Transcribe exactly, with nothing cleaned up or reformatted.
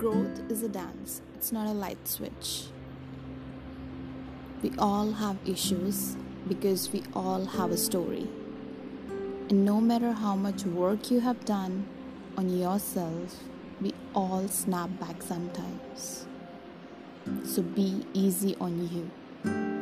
Growth is a dance, it's not a light switch. We all have issues because we all have a story. And no matter how much work you have done on yourself, we all snap back sometimes. So be easy on you.